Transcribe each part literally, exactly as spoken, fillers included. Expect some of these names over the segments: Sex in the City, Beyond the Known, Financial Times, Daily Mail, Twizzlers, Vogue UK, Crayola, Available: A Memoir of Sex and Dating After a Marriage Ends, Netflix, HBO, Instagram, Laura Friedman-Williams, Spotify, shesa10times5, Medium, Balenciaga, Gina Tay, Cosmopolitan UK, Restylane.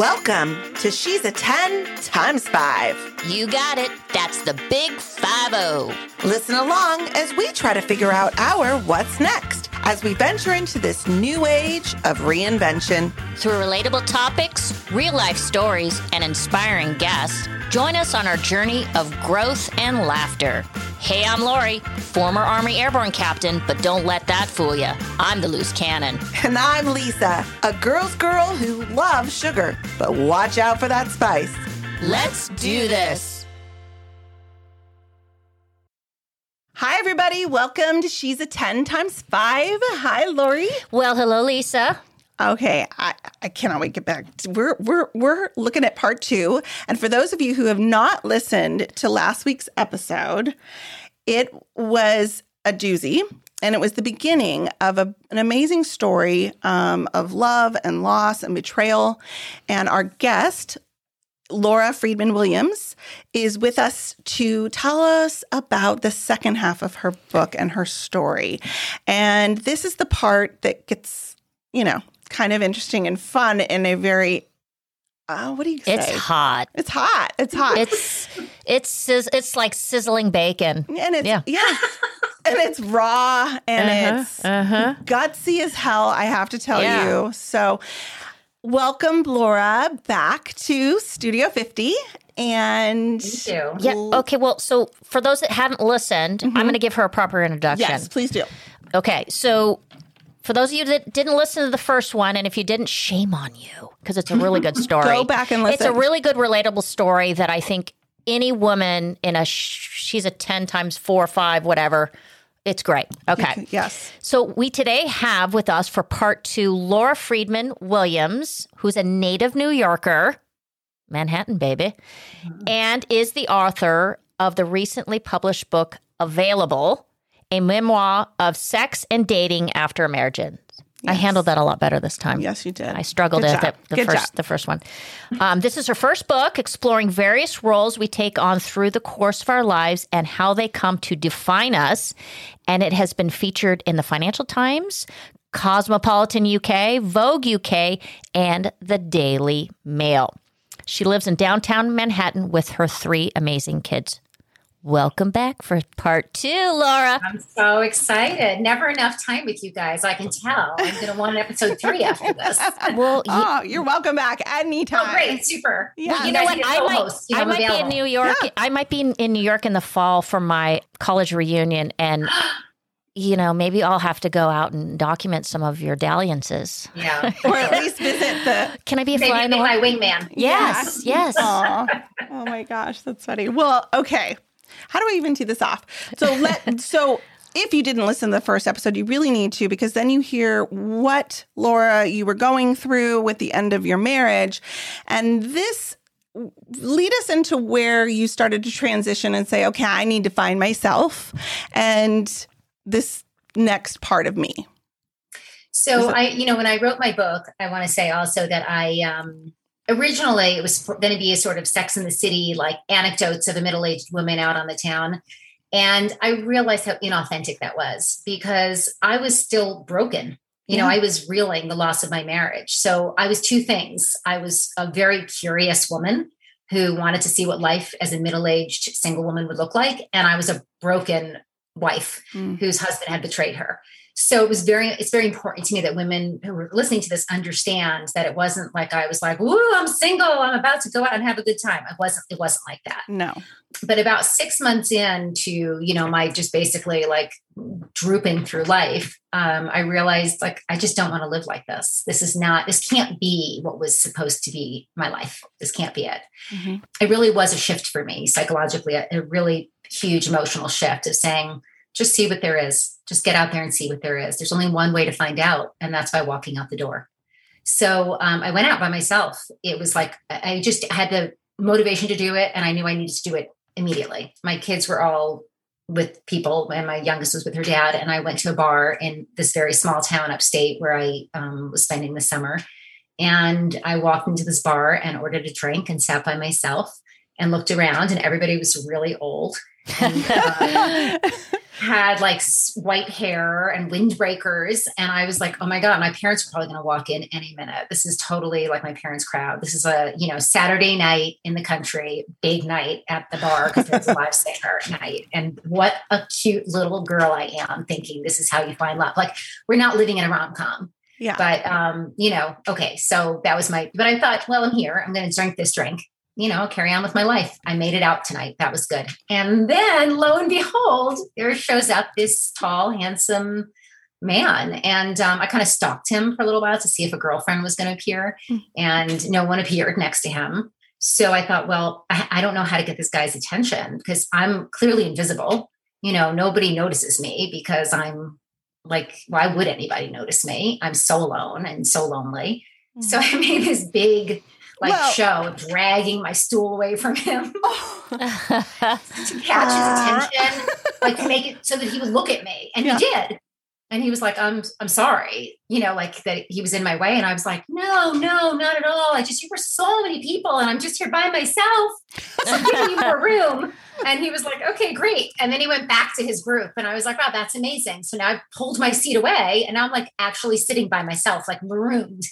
Welcome to She's a ten times five. You got it. That's the big five oh. Listen along as we try to figure out our what's next as we venture into this new age of reinvention. Through relatable topics, real-life stories, and inspiring guests, join us on our journey of growth and laughter. Hey, I'm Lori, former Army Airborne captain, but don't let that fool you. I'm the loose cannon. And I'm Lisa, a girl's girl who loves sugar, but watch out for that spice. Let's do this. Hi, everybody. Welcome to She's a ten times five. Hi, Lori. Well, hello, Lisa. Okay, I, I cannot wait to get back. We're we're we're looking at part two. And for those of you who have not listened to last week's episode, it was a doozy, and it was the beginning of a, an amazing story um, of love and loss and betrayal. And our guest, Laura Friedman-Williams, is with us to tell us about the second half of her book and her story. And this is the part that gets, you know, kind of interesting and fun in a very, uh, what do you say? It's hot. It's hot. It's hot. It's it's it's like sizzling bacon. And it's, yeah. yeah. And it's raw and uh-huh, it's uh-huh. gutsy as hell, I have to tell yeah. you. So welcome, Laura, back to Studio fifty. And yeah, okay, well, so for those that haven't listened, mm-hmm. I'm going to give her a proper introduction. Yes, please do. Okay, so for those of you that didn't listen to the first one, and if you didn't, shame on you, because it's a really good story. Go back and listen. It's a really good, relatable story that I think any woman in a, she's a ten times four or five, whatever, it's great. Okay. Yes. So we today have with us for part two, Laura Friedman-Williams, who's a native New Yorker, Manhattan baby, mm-hmm. and is the author of the recently published book, Available: A Memoir of Sex and Dating After a Marriage Ends. Yes. I handled that a lot better this time. Yes, you did. I struggled at the, the, first, the first one. Um, this is her first book, exploring various roles we take on through the course of our lives and how they come to define us. And it has been featured in the Financial Times, Cosmopolitan U K, Vogue U K, and the Daily Mail. She lives in downtown Manhattan with her three amazing kids. Welcome back for part two, Laura. I'm so excited. Never enough time with you guys. I can tell. I'm going to want episode three after this. Well, oh, you, you're welcome back anytime. Oh, great. Super. Yeah. Well, you, you know what? I might, you know, I might be in New York. Yeah. I might be in, in New York in the fall for my college reunion. And, you know, maybe I'll have to go out and document some of your dalliances. Yeah. Or at least visit the... Can I be a fly in the my wingman? Yes. Yeah. Yes. Aww. Oh, my gosh. That's funny. Well, okay. How do I even tee this off? So let so if you didn't listen to the first episode, you really need to, because then you hear what, Laura, you were going through with the end of your marriage. And this lead us into where you started to transition and say, okay, I need to find myself and this next part of me. So I, you know, when I wrote my book, I want to say also that I um originally, it was going to be a sort of Sex in the City, like anecdotes of a middle-aged woman out on the town. And I realized how inauthentic that was, because I was still broken. You yeah. know, I was reeling the loss of my marriage. So I was two things. I was a very curious woman who wanted to see what life as a middle-aged single woman would look like. And I was a broken wife mm. whose husband had betrayed her. So it was very, it's very important to me that women who were listening to this understand that it wasn't like I was like, ooh, I'm single, I'm about to go out and have a good time. It wasn't, it wasn't like that. No. But about six months into, you know, my just basically like drooping through life, um, I realized like, I just don't want to live like this. This is not, this can't be what was supposed to be my life. This can't be it. Mm-hmm. It really was a shift for me psychologically, a, a really huge emotional shift of saying, just see what there is. Just get out there and see what there is. There's only one way to find out, and that's by walking out the door. So um, I went out by myself. It was like I just had the motivation to do it, and I knew I needed to do it immediately. My kids were all with people, and my youngest was with her dad, and I went to a bar in this very small town upstate where I um, was spending the summer. And I walked into this bar and ordered a drink and sat by myself and looked around, and everybody was really old. And, um, had like white hair and windbreakers. And I was like, oh my God, my parents are probably going to walk in any minute. This is totally like my parents' crowd. This is a, you know, Saturday night in the country, big night at the bar because there's a live singer night. And what a cute little girl I am thinking this is how you find love. Like, we're not living in a rom-com. Yeah. But, um, you know, okay. So that was my, but I thought, well, I'm here, I'm going to drink this drink, you know, carry on with my life. I made it out tonight. That was good. And then lo and behold, there shows up this tall, handsome man. And um, I kind of stalked him for a little while to see if a girlfriend was going to appear, and no one appeared next to him. So I thought, well, I, I don't know how to get this guy's attention because I'm clearly invisible. You know, nobody notices me because I'm like, why would anybody notice me? I'm so alone and so lonely. Mm-hmm. So I made this big, like, well, show, dragging my stool away from him to catch his attention, like to make it so that he would look at me. And yeah. he did. And he was like, I'm, I'm sorry, you know, like that he was in my way. And I was like, no, no, not at all. I just, you were so many people and I'm just here by myself. So I'm giving you more room. And he was like, okay, great. And then he went back to his group and I was like, wow, that's amazing. So now I pulled my seat away and I'm like actually sitting by myself, like marooned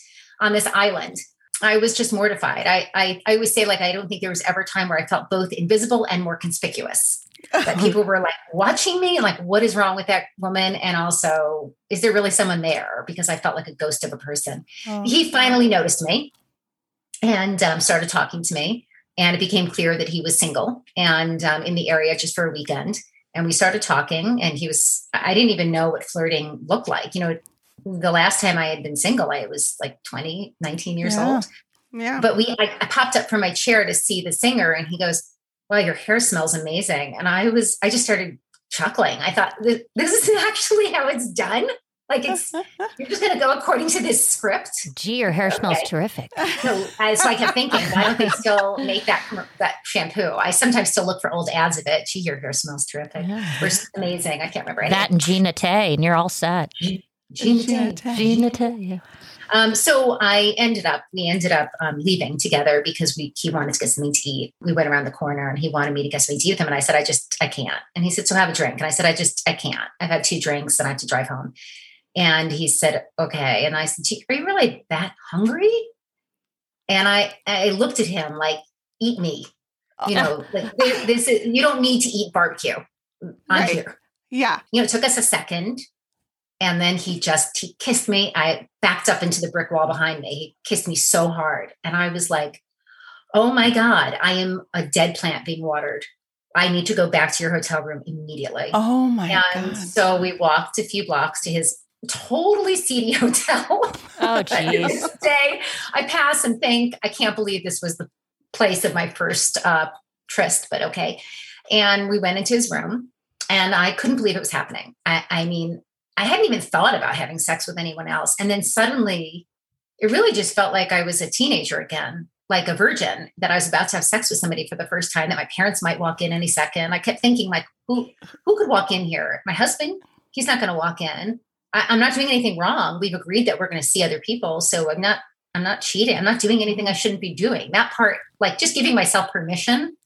on this island. I was just mortified. I, I, I always say, like, I don't think there was ever a time where I felt both invisible and more conspicuous. But people were like watching me and like, what is wrong with that woman? And also, is there really someone there? Because I felt like a ghost of a person. Oh. He finally noticed me and um, started talking to me. And it became clear that he was single and um, in the area just for a weekend. And we started talking and he was, I didn't even know what flirting looked like. You know, the last time I had been single, I was like twenty, nineteen years yeah. old. Yeah. But we, I, I popped up from my chair to see the singer and he goes, well, your hair smells amazing. And I was, I just started chuckling. I thought, this, this is actually how it's done. Like, it's, you're just going to go according to this script. Gee, your hair okay. smells terrific. So, I, so I kept thinking, why don't they still make that that shampoo? I sometimes still look for old ads of it. Gee, your hair smells terrific. Yeah. We're amazing. I can't remember anything. That and Gina Tay, and you're all set. Gina, Gina Tay. Gina Tay, yeah. Um, so I ended up, we ended up um, leaving together because we, he wanted to get something to eat. We went around the corner and he wanted me to get something to eat with him. And I said, I just, I can't. And he said, so have a drink. And I said, I just, I can't. I've had two drinks and I have to drive home. And he said, okay. And I said, are you really that hungry? And I, I looked at him like, eat me, you know, like this is, you don't need to eat barbecue. I'm right. here. Yeah. You know, it took us a second. And then he just, he kissed me. I backed up into the brick wall behind me. He kissed me so hard. And I was like, oh my God, I am a dead plant being watered. I need to go back to your hotel room immediately. Oh my God. And so we walked a few blocks to his totally seedy hotel. Oh, geez. Day, I pass and think, I can't believe this was the place of my first uh, tryst, but okay. And we went into his room and I couldn't believe it was happening. I, I mean, I hadn't even thought about having sex with anyone else. And then suddenly it really just felt like I was a teenager again, like a virgin, that I was about to have sex with somebody for the first time, that my parents might walk in any second. I kept thinking, like, who, who could walk in here? My husband, he's not going to walk in. I, I'm not doing anything wrong. We've agreed that we're going to see other people. So I'm not, I'm not cheating. I'm not doing anything I shouldn't be doing. That part, like just giving myself permission,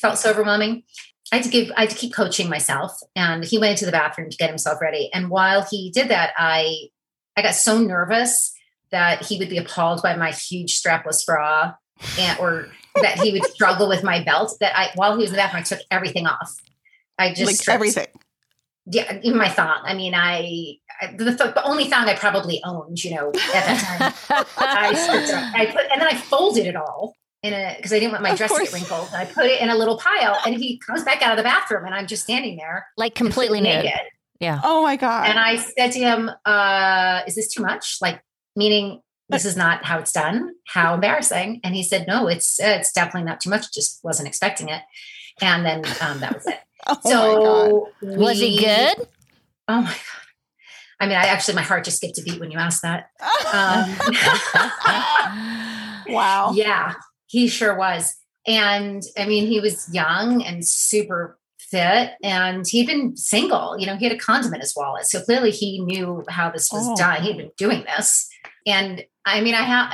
felt so overwhelming. I had to give, I had to keep coaching myself, and he went into the bathroom to get himself ready. And while he did that, I, I got so nervous that he would be appalled by my huge strapless bra and, or that he would struggle with my belt, that I, while he was in the bathroom, I took everything off. I just like stripped. Everything. Yeah. Even my thong. I mean, I, I the, th- the only thong I probably owned, you know, at that time. I stripped it off. I put, and then I folded it all. In a, because I didn't want my dress to get wrinkled. I put it in a little pile, and he comes back out of the bathroom, and I'm just standing there, like completely, completely naked. naked. Yeah. Oh my God. And I said to him, uh, "Is this too much? Like, meaning this is not how it's done. How embarrassing." And he said, "No, it's uh, it's definitely not too much. Just wasn't expecting it." And then um, that was it. oh so my God. Was we, he good? Oh my God. I mean, I actually, my heart just skipped a beat when you asked that. Um, wow. Yeah. He sure was. And I mean, he was young and super fit, and he'd been single, you know, he had a condom in his wallet. So clearly he knew how this was oh. done. He'd been doing this. And I mean, I have,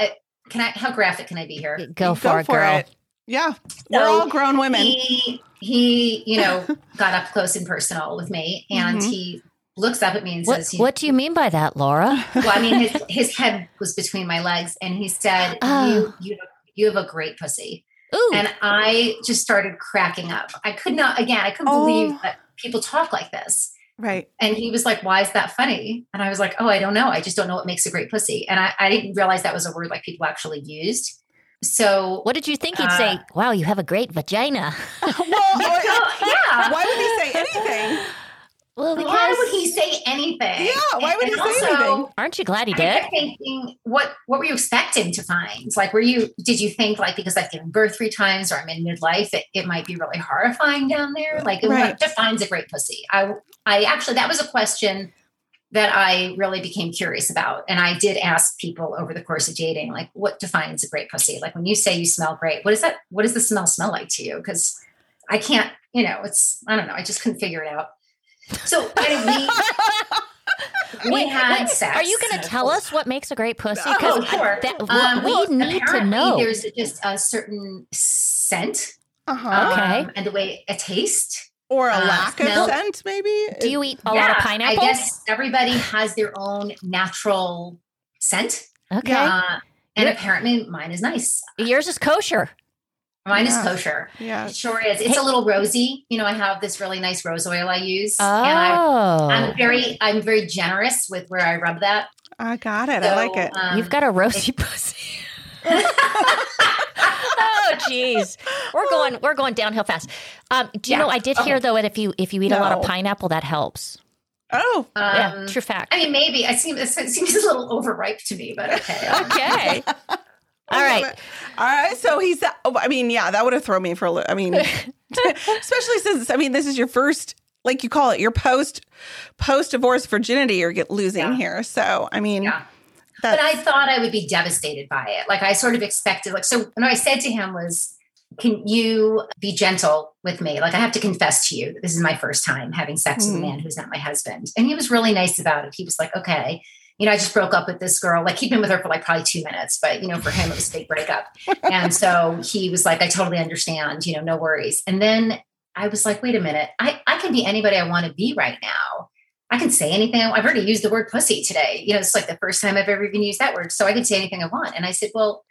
can I, how graphic can I be here? Go for Go it, for girl. It. Yeah. So we're all grown women. He, he you know, got up close and personal with me, and mm-hmm. he looks up at me and what, says, what do you mean by that, Laura? Well, I mean, his, his head was between my legs, and he said, oh. you, you, you have a great pussy. Ooh. And I just started cracking up. I could not, again, I couldn't oh. believe that people talk like this. Right. And he was like, why is that funny? And I was like, oh, I don't know. I just don't know what makes a great pussy. And I, I didn't realize that was a word like people actually used. So what did you think he'd uh, say? Wow, you have a great vagina. Well, or, yeah. Why would he say anything? Well, because... Why would he say anything? Yeah, why would and, and he say also, anything? Aren't you glad he did? I kept thinking, what, what were you expecting to find? Like, were you, did you think like, because I've given birth three times or I'm in midlife, it, it might be really horrifying down there? Like, right. What defines a great pussy? I, I actually, that was a question that I really became curious about. And I did ask people over the course of dating, like, what defines a great pussy? Like, when you say you smell great, what is that? What does the smell smell like to you? Because I can't, you know, it's, I don't know. I just couldn't figure it out. So I mean, we, we wait, had wait, sex. Are you going to tell us what makes a great pussy? Oh, sure. That, um, we well, need to know. There's just a certain scent, uh-huh. okay, um, and the way a taste or a um, lack smell. Of scent. Maybe do you eat a yeah, lot of pineapples? I guess everybody has their own natural scent. Okay, uh, and yep. apparently mine is nice. Yours is kosher. Mine yeah. is kosher. Yeah, it sure is. It's hey. a little rosy. You know, I have this really nice rose oil I use. Oh. And I, I'm very, I'm very generous with where I rub that. I got it. So, I like it. Um, You've got a rosy it, pussy. Oh, geez. We're going, we're going downhill fast. Um, do you yeah. know, I did hear oh. though that if you, if you eat no. a lot of pineapple, that helps. Oh, um, yeah, true fact. I mean, maybe I seem, it seems a little overripe to me, but okay. okay. All right. It. All right. So he's, oh, I mean, yeah, that would have thrown me for a little, I mean, especially since, I mean, this is your first, like you call it your post, post-divorce virginity you're get, losing yeah. here. So, I mean. Yeah. But I thought I would be devastated by it. Like I sort of expected, like, so what I said to him was, can you be gentle with me? Like I have to confess to you that this is my first time having sex mm-hmm. with a man who's not my husband. And he was really nice about it. He was like, okay. You know, I just broke up with this girl. Like he'd been with her for like probably two minutes, but you know, for him, it was a big breakup. And so he was like, I totally understand, you know, no worries. And then I was like, wait a minute, I, I can be anybody I want to be right now. I can say anything. I've already used the word pussy today. You know, it's like the first time I've ever even used that word. So I can say anything I want. And I said, well,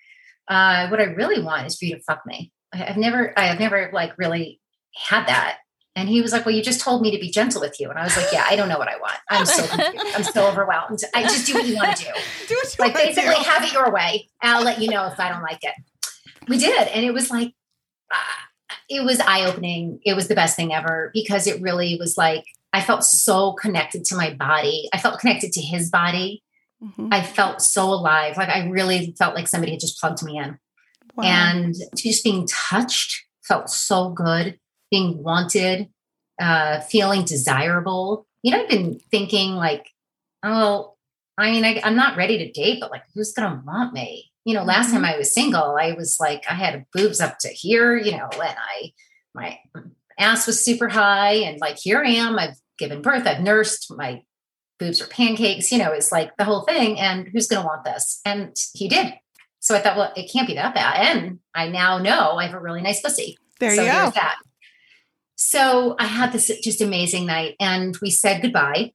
uh, what I really want is for you to fuck me. I, I've never, I have never like really had that. And he was like, well, you just told me to be gentle with you. And I was like, yeah, I don't know what I want. I'm so confused. I'm so overwhelmed. I just do what you want to do. do what you like want basically to. Have it your way. I'll let you know if I don't like it. We did. And it was like, uh, it was eye-opening. It was the best thing ever because it really was like, I felt so connected to my body. I felt connected to his body. Mm-hmm. I felt so alive. Like I really felt like somebody had just plugged me in. Wow. And just being touched felt so good. Being wanted, uh, feeling desirable. You know, I've been thinking like, oh, I mean, I, I'm not ready to date, but like, who's going to want me? You know, last mm-hmm. time I was single, I was like, I had boobs up to here, you know, and I, my ass was super high and like, here I am, I've given birth, I've nursed, my boobs are pancakes, you know, it's like the whole thing. And who's going to want this? And he did. So I thought, well, it can't be that bad. And I now know I have a really nice pussy. There so you go. That. So I had this just amazing night and we said goodbye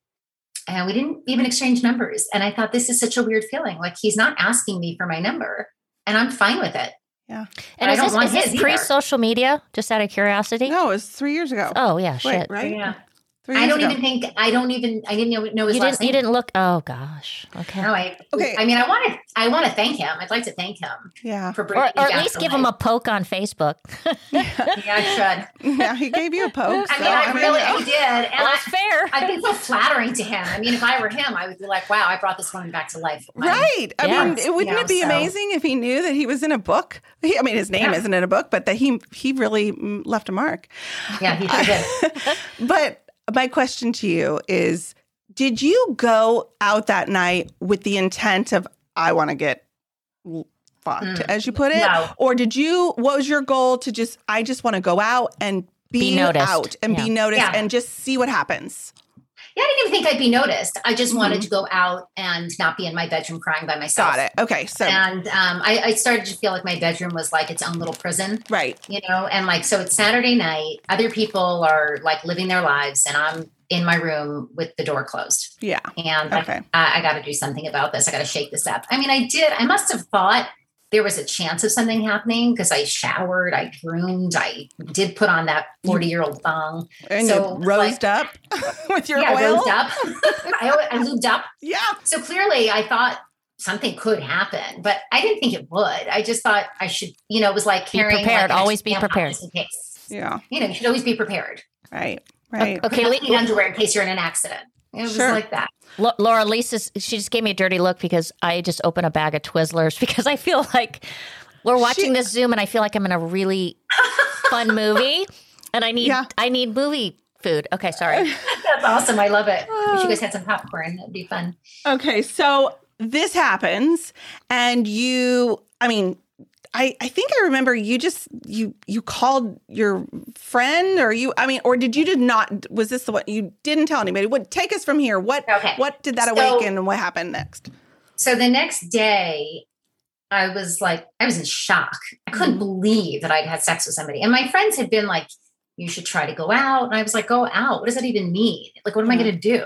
and we didn't even exchange numbers. And I thought, this is such a weird feeling. Like he's not asking me for my number and I'm fine with it. Yeah. And, and I don't this, want his either. Pre-social media, just out of curiosity? No, it was three years ago. Oh yeah. Shit. Wait, right? Yeah. I don't ago. even think, I don't even, I didn't know, know his you last didn't, name. You didn't look, oh gosh. Okay. No, I, okay. I mean, I want to, I want to thank him. I'd like to thank him. Yeah. For bringing or, or at least give life. Him a poke on Facebook. yeah. yeah, I should. Yeah, he gave you a poke. I so, mean, I, I mean, really, I did. And well, that's I, fair. I've been so flattering to him. I mean, if I were him, I would be like, wow, I brought this woman back to life. My, right. I yeah. mean, it, wouldn't yeah, it be so. amazing if he knew that he was in a book? He, I mean, his name yeah. isn't in a book, but that he, he really left a mark. Yeah, he sure did. But my question to you is, did you go out that night with the intent of, I want to get fucked, mm, as you put it? No. Or did you, what was your goal to just, I just want to go out and be, be noticed. out and yeah. be noticed yeah. and just see what happens? Yeah, I didn't even think I'd be noticed. I just mm-hmm. wanted to go out and not be in my bedroom crying by myself. Got it. Okay. So, and um, I, I started to feel like my bedroom was like its own little prison. Right. You know, and like, so it's Saturday night, other people are like living their lives and I'm in my room with the door closed. Yeah. And okay. I, I got to do something about this. I got to shake this up. I mean, I did, I must've thought there was a chance of something happening because I showered, I groomed, I did put on that forty-year-old thong. And so you rosed like, up with your yeah, oil? Yeah, rosed up. I, I lubed up. Yeah. So clearly I thought something could happen, but I didn't think it would. I just thought I should, you know, it was like carrying. Be prepared. Like, always be prepared. In case. Yeah. You know, you should always be prepared. Right, right. Okay, okay. Leave underwear in case you're in an accident. It was sure. like that. L- Laura, Lisa's, she just gave me a dirty look because I just opened a bag of Twizzlers because I feel like we're watching she, this Zoom and I feel like I'm in a really fun movie and I need yeah. I need movie food. Okay, sorry. That's awesome. I love it. Uh, we should guys had some popcorn. That'd be fun. Okay, so this happens and you, I mean, I, I think I remember you just, you you called your friend or you, I mean, or did you did not, was this the one, you didn't tell anybody. What, take us from here. What okay. what did that so, awaken and what happened next? So the next day, I was like, I was in shock. I couldn't believe that I'd had sex with somebody. And my friends had been like, you should try to go out. And I was like, go out? What does that even mean? Like, what am I going to do?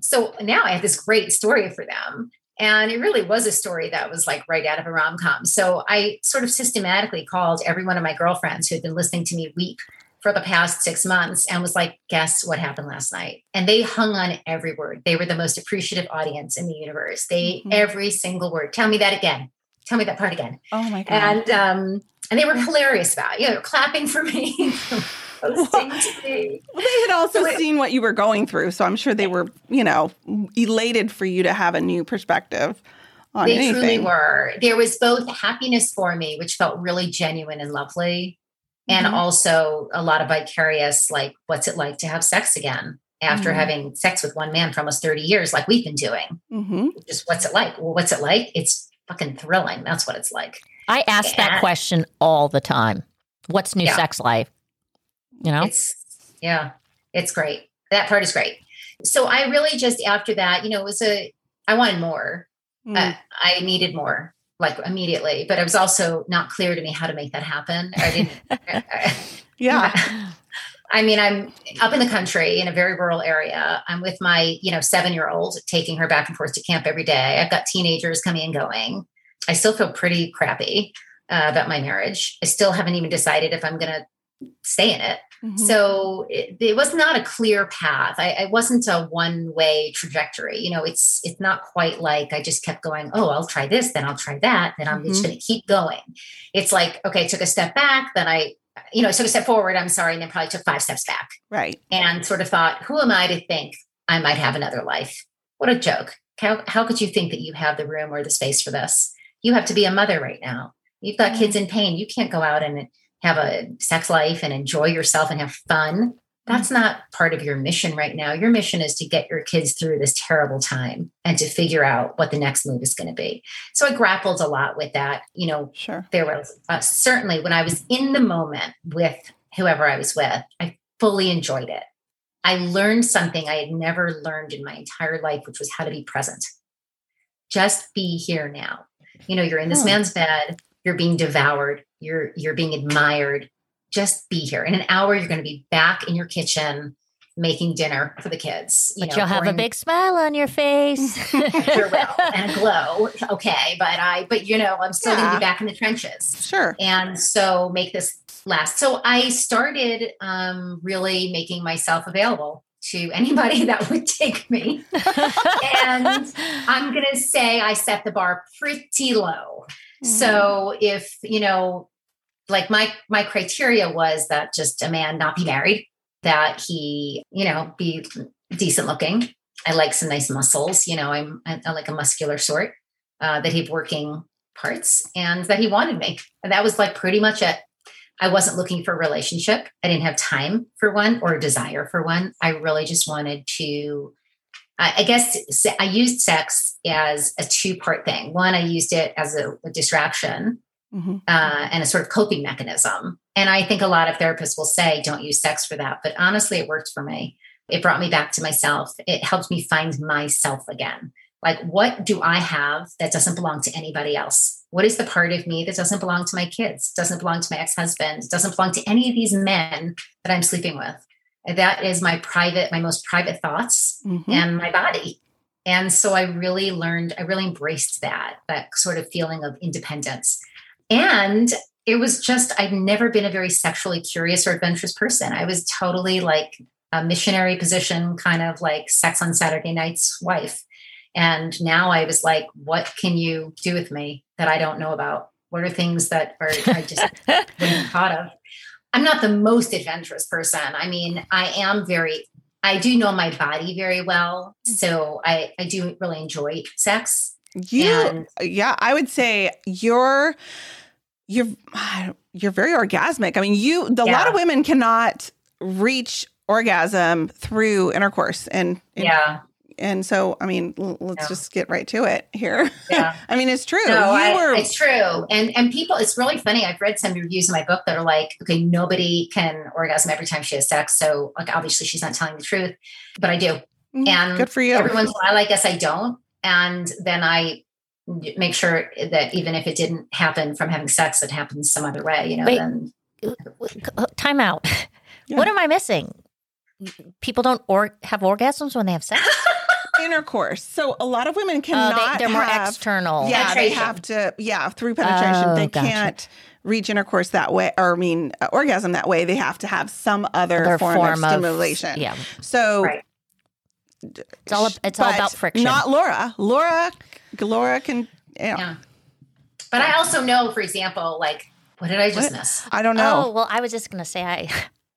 So now I have this great story for them. And it really was a story that was like right out of a rom-com. So I sort of systematically called every one of my girlfriends who had been listening to me weep for the past six months and was like, guess what happened last night? And they hung on every word. They were the most appreciative audience in the universe. They, mm-hmm. every single word. Tell me that again. Tell me that part again. Oh my God. And, um, and they were hilarious about it. You know, they were clapping for me. Well, they had also so seen it, what you were going through, so I'm sure they were, you know, elated for you to have a new perspective on they anything. They truly were. There was both happiness for me, which felt really genuine and lovely, mm-hmm. and also a lot of vicarious, like, what's it like to have sex again after mm-hmm. having sex with one man for almost thirty years, like we've been doing? Mm-hmm. Just what's it like? Well, what's it like? It's fucking thrilling. That's what it's like. I ask and, that question all the time. What's new yeah. sex life? You know, it's, yeah, it's great. That part is great. So I really just after that, you know, it was a, I wanted more. Mm. Uh, I needed more like immediately, but it was also not clear to me how to make that happen. I didn't. yeah. I mean, I'm up in the country in a very rural area. I'm with my, you know, seven-year-old taking her back and forth to camp every day. I've got teenagers coming and going. I still feel pretty crappy uh, about my marriage. I still haven't even decided if I'm going to stay in it. Mm-hmm. So it, it was not a clear path. I, I wasn't a one-way trajectory. You know, it's it's not quite like I just kept going, oh, I'll try this, then I'll try that, then I'm mm-hmm. just going to keep going. It's like, okay, I took a step back, then I, you know, I took a step forward, I'm sorry, and then probably took five steps back. Right. And sort of thought, who am I to think I might have another life? What a joke. How, how could you think that you have the room or the space for this? You have to be a mother right now. You've got kids in pain. You can't go out and have a sex life and enjoy yourself and have fun. That's not part of your mission right now. Your mission is to get your kids through this terrible time and to figure out what the next move is going to be. So I grappled a lot with that. You know, sure. there was uh, certainly when I was in the moment with whoever I was with, I fully enjoyed it. I learned something I had never learned in my entire life, which was how to be present. Just be here now. You know, you're in this oh. man's bed. You're being devoured. You're, you're being admired. Just be here. In an hour, you're going to be back in your kitchen making dinner for the kids. You but know, you'll have a big smile on your face. Sure will. And a glow. Okay. But I, but you know, I'm still yeah. going to be back in the trenches. Sure. And so make this last. So I started um, really making myself available to anybody that would take me. And I'm going to say I set the bar pretty low. So if, you know, like my, my criteria was that just a man not be married, that he, you know, be decent looking. I like some nice muscles, you know, I'm, I, I like a muscular sort, uh, that he had working parts and that he wanted me. And that was like pretty much it. I wasn't looking for a relationship. I didn't have time for one or a desire for one. I really just wanted to, I guess I used sex as a two-part thing. One, I used it as a, a distraction mm-hmm. uh, and a sort of coping mechanism. And I think a lot of therapists will say, don't use sex for that. But honestly, it worked for me. It brought me back to myself. It helped me find myself again. Like, what do I have that doesn't belong to anybody else? What is the part of me that doesn't belong to my kids, doesn't belong to my ex-husband, doesn't belong to any of these men that I'm sleeping with? That is my private, my most private thoughts mm-hmm. and my body. And so I really learned, I really embraced that, that sort of feeling of independence. And it was just, I've never been a very sexually curious or adventurous person. I was totally like a missionary position, kind of like Sex on Saturday Night's wife. And now I was like, what can you do with me that I don't know about? What are things that are I just wasn't thought of? I'm not the most adventurous person. I mean, I am very, I do know my body very well. So I, I do really enjoy sex. You, and, yeah, I would say you're, you're, you're very orgasmic. I mean, you, the, yeah. a lot of women cannot reach orgasm through intercourse and, and yeah. And so, I mean, let's yeah. just get right to it here. Yeah. I mean, it's true. No, I, were... It's true. And and people, it's really funny. I've read some reviews in my book that are like, okay, nobody can orgasm every time she has sex. So like, obviously she's not telling the truth, but I do. Mm, and good for you. Every once in a while, I guess I don't. And then I make sure that even if it didn't happen from having sex, it happens some other way, you know. Wait, then... time out. Yeah. What am I missing? People don't or- have orgasms when they have sex? Intercourse. So a lot of women cannot. Uh, they, they're more have, external. Yeah, penetration. They have to. Yeah, through penetration, oh, they gotcha. Can't reach intercourse that way, or I mean, uh, orgasm that way. They have to have some other, other form, form of stimulation. Of, yeah. So right. it's all. It's all about friction. Not Laura. Laura. Laura can. Yeah. yeah. But I also know, for example, like what did I just what? miss? I don't know. Oh well, I was just gonna say I.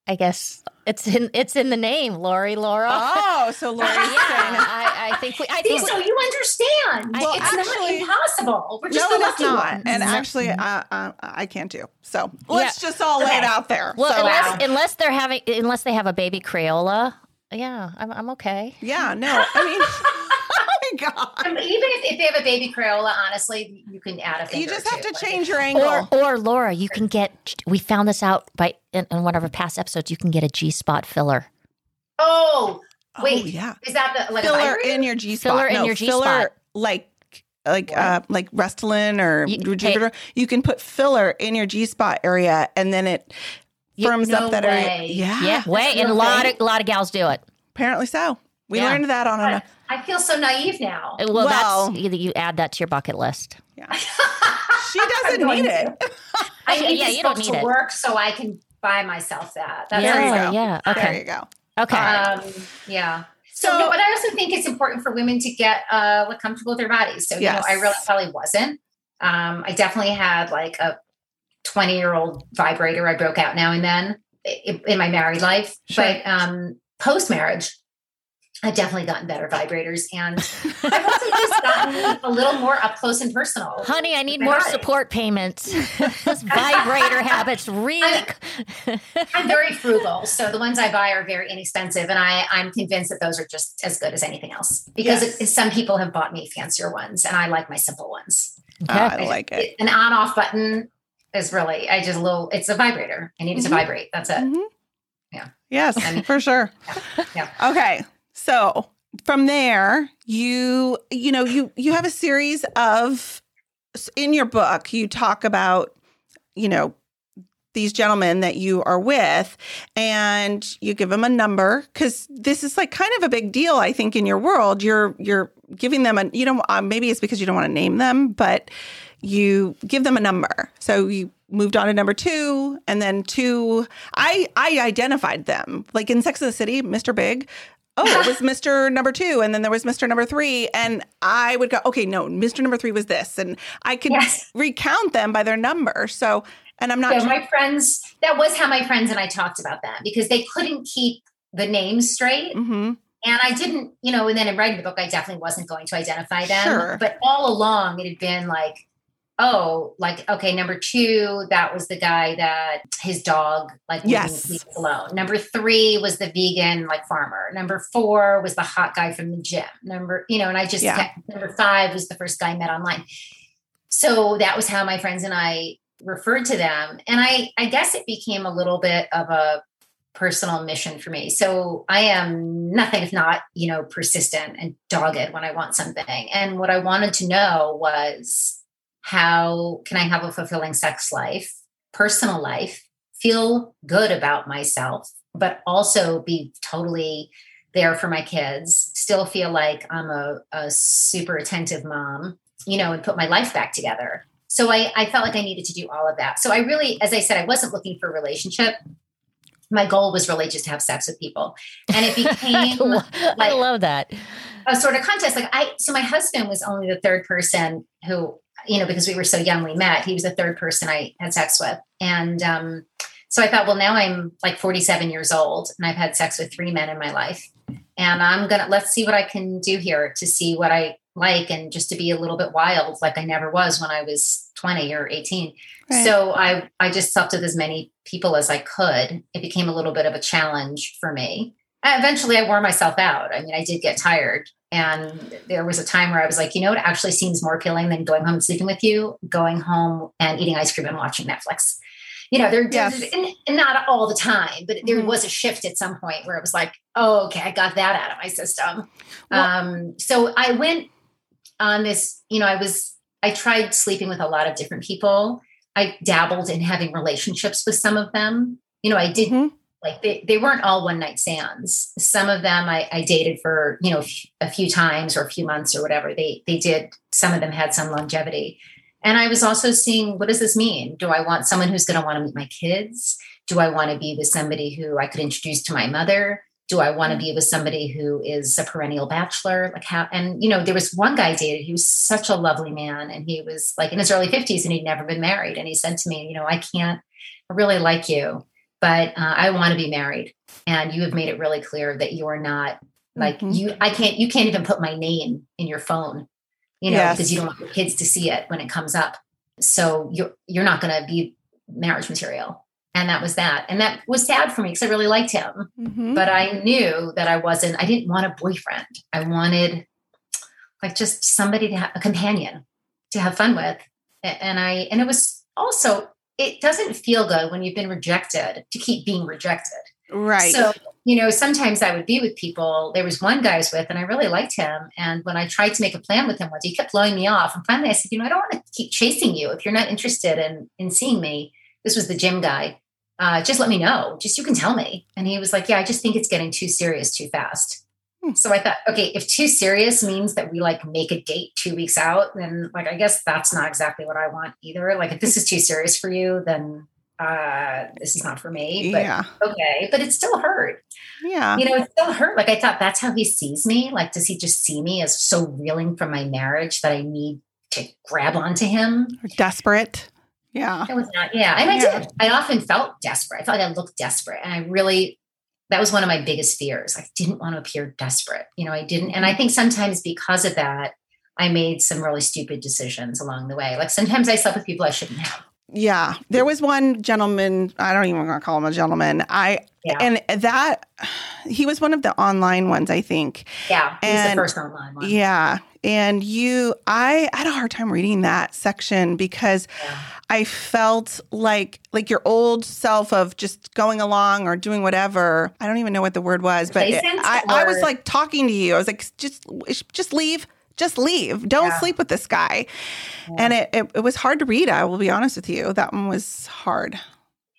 I guess it's in it's in the name, Lori Laura. Oh, so Lori. yeah, I, I think we. I think See, we, so you understand. Well, it's actually, not impossible. We're just no, the lucky not. Ones. And actually, I, I, I can too. So let's yeah. just all okay. lay it out there. Well, so, unless wow. unless they're having unless they have a baby Crayola, yeah, I'm I'm okay. Yeah, no, I mean. God. I mean, even if, if they have a baby Crayola, honestly, you can add a finger. You just have to like, change your angle. Or, or Laura, you can get, we found this out by in, in one of our past episodes, you can get a G-spot filler. Oh, wait. Oh, yeah. Is that the like filler in your G-spot? Filler no, in your G-spot. Filler like like uh, like Restylane or you, Rejuvenator. Hey, you can put filler in your G-spot area and then it firms no up that way. Area. Yeah. yeah way. And a lot of, a lot of gals do it. Apparently so. We yeah. learned that on a... I feel so naive now. Well, well that's, you add that to your bucket list. Yeah. She doesn't need it. To. I need yeah, this you book don't need to it. Work so I can buy myself that. That's yeah, there you go. Yeah. Okay. There you go. Okay. Um, yeah. So, so no, but I also think it's important for women to get uh, comfortable with their bodies. So, yes. you know, I really probably wasn't. Um, I definitely had like a twenty-year-old vibrator I broke out now and then in my married life. Sure. But um, post-marriage, I've definitely gotten better vibrators, and I've also just gotten a little more up close and personal. Honey, I need more support payments. This vibrator habits really. I'm, I'm very frugal, so the ones I buy are very inexpensive, and I, I'm convinced that those are just as good as anything else. Because yes. it, some people have bought me fancier ones, and I like my simple ones. Okay. Oh, I like it. An on-off button is really. I just a little. It's a vibrator. I need mm-hmm. it to vibrate. That's it. Mm-hmm. Yeah. Yes, I mean, for sure. Yeah. yeah. Okay. So from there, you, you know, you, you have a series of, in your book, you talk about, you know, these gentlemen that you are with and you give them a number because this is like kind of a big deal, I think, in your world. You're, you're giving them a, you don't, uh, maybe it's because you don't want to name them, but you give them a number. So you moved on to number two and then two, I, I identified them like in Sex in the City, Mister Big. Oh, it was Mister Number Two, and then there was Mister Number Three, and I would go, okay, no, Mister Number Three was this, and I could yes. recount them by their number. So, and I'm not. So my friends, that was how my friends and I talked about that because they couldn't keep the names straight, mm-hmm. and I didn't, you know. And then in writing the book, I definitely wasn't going to identify them, sure. but all along it had been like, oh, like okay, Number Two, that was the guy that his dog like yes. leaves alone. Number Three was the vegan like farmer. Number Four was the hot guy from the gym. Number, you know, and I just yeah. kept, number Five was the first guy I met online. So that was how my friends and I referred to them, and I I guess it became a little bit of a personal mission for me. So I am nothing if not, you know, persistent and dogged when I want something. And what I wanted to know was, how can I have a fulfilling sex life, personal life, feel good about myself, but also be totally there for my kids, still feel like I'm a, a super attentive mom, you know, and put my life back together. So I, I felt like I needed to do all of that. So I really, as I said, I wasn't looking for a relationship. My goal was really just to have sex with people. And it became like I love that. A sort of contest. Like I, so my husband was only the third person who, you know, because we were so young, we met, he was the third person I had sex with. And, um, so I thought, well, now I'm like forty-seven years old and I've had sex with three men in my life, and I'm going to, let's see what I can do here to see what I like. And just to be a little bit wild, like I never was when I was twenty or eighteen. Right. So I, I just slept with as many people as I could. It became a little bit of a challenge for me. I, eventually I wore myself out. I mean, I did get tired, and there was a time where I was like, you know, it actually seems more appealing than going home and sleeping with you, going home and eating ice cream and watching Netflix. You know, there, yes. and, and not all the time, but there mm-hmm. was a shift at some point where it was like, oh, okay, I got that out of my system. Well, um, so I went on this, you know, I was, I tried sleeping with a lot of different people. I dabbled in having relationships with some of them. You know, I didn't mm-hmm. like, they, they weren't all one night stands. Some of them I, I dated for, you know, a few times or a few months or whatever. They, they did, some of them had some longevity. And I was also seeing, what does this mean? Do I want someone who's going to want to meet my kids? Do I want to be with somebody who I could introduce to my mother? Do I want to be with somebody who is a perennial bachelor? Like how? And, you know, there was one guy I dated, he was such a lovely man. And he was like in his early fifties and he'd never been married. And he said to me, you know, I can't, I really like you, but uh, I want to be married. And you have made it really clear that you are not like mm-hmm. you, I can't, you can't even put my name in your phone. You know, yes. because you don't want your kids to see it when it comes up. So you're, you're not going to be marriage material. And that was that. And that was sad for me because I really liked him, mm-hmm. but I knew that I wasn't, I didn't want a boyfriend. I wanted like just somebody to have a companion to have fun with. And I, and it was also, it doesn't feel good when you've been rejected to keep being rejected. Right. So, you know, sometimes I would be with people. There was one guy I was with and I really liked him. And when I tried to make a plan with him once, he kept blowing me off. And finally I said, you know, I don't want to keep chasing you. If you're not interested in, in seeing me, this was the gym guy. Uh, just let me know. Just, you can tell me. And he was like, yeah, I just think it's getting too serious too fast. Hmm. So I thought, okay, if too serious means that we like make a date two weeks out, then like, I guess that's not exactly what I want either. Like if this is too serious for you, then uh, this is not for me, but yeah. okay. But it still hurt. Yeah. You know, it still hurt. Like I thought that's how he sees me. Like, does he just see me as so reeling from my marriage that I need to grab onto him? Or desperate. Yeah. It was not. Yeah. And yeah. I did. I often felt desperate. I felt like I looked desperate. And I really, that was one of my biggest fears. I didn't want to appear desperate. You know, I didn't. And I think sometimes because of that, I made some really stupid decisions along the way. Like sometimes I slept with people I shouldn't have. Yeah. There was one gentleman, I don't even want to call him a gentleman. I, yeah. and that, he was one of the online ones, I think. Yeah. He was the first online one. Yeah. And you, I had a hard time reading that section because yeah. I felt like, like your old self of just going along or doing whatever. I don't even know what the word was, but it, I, I was like talking to you. I was like, just, just leave. Just leave. Don't yeah. sleep with this guy. Yeah. And it, it it was hard to read. I will be honest with you. That one was hard.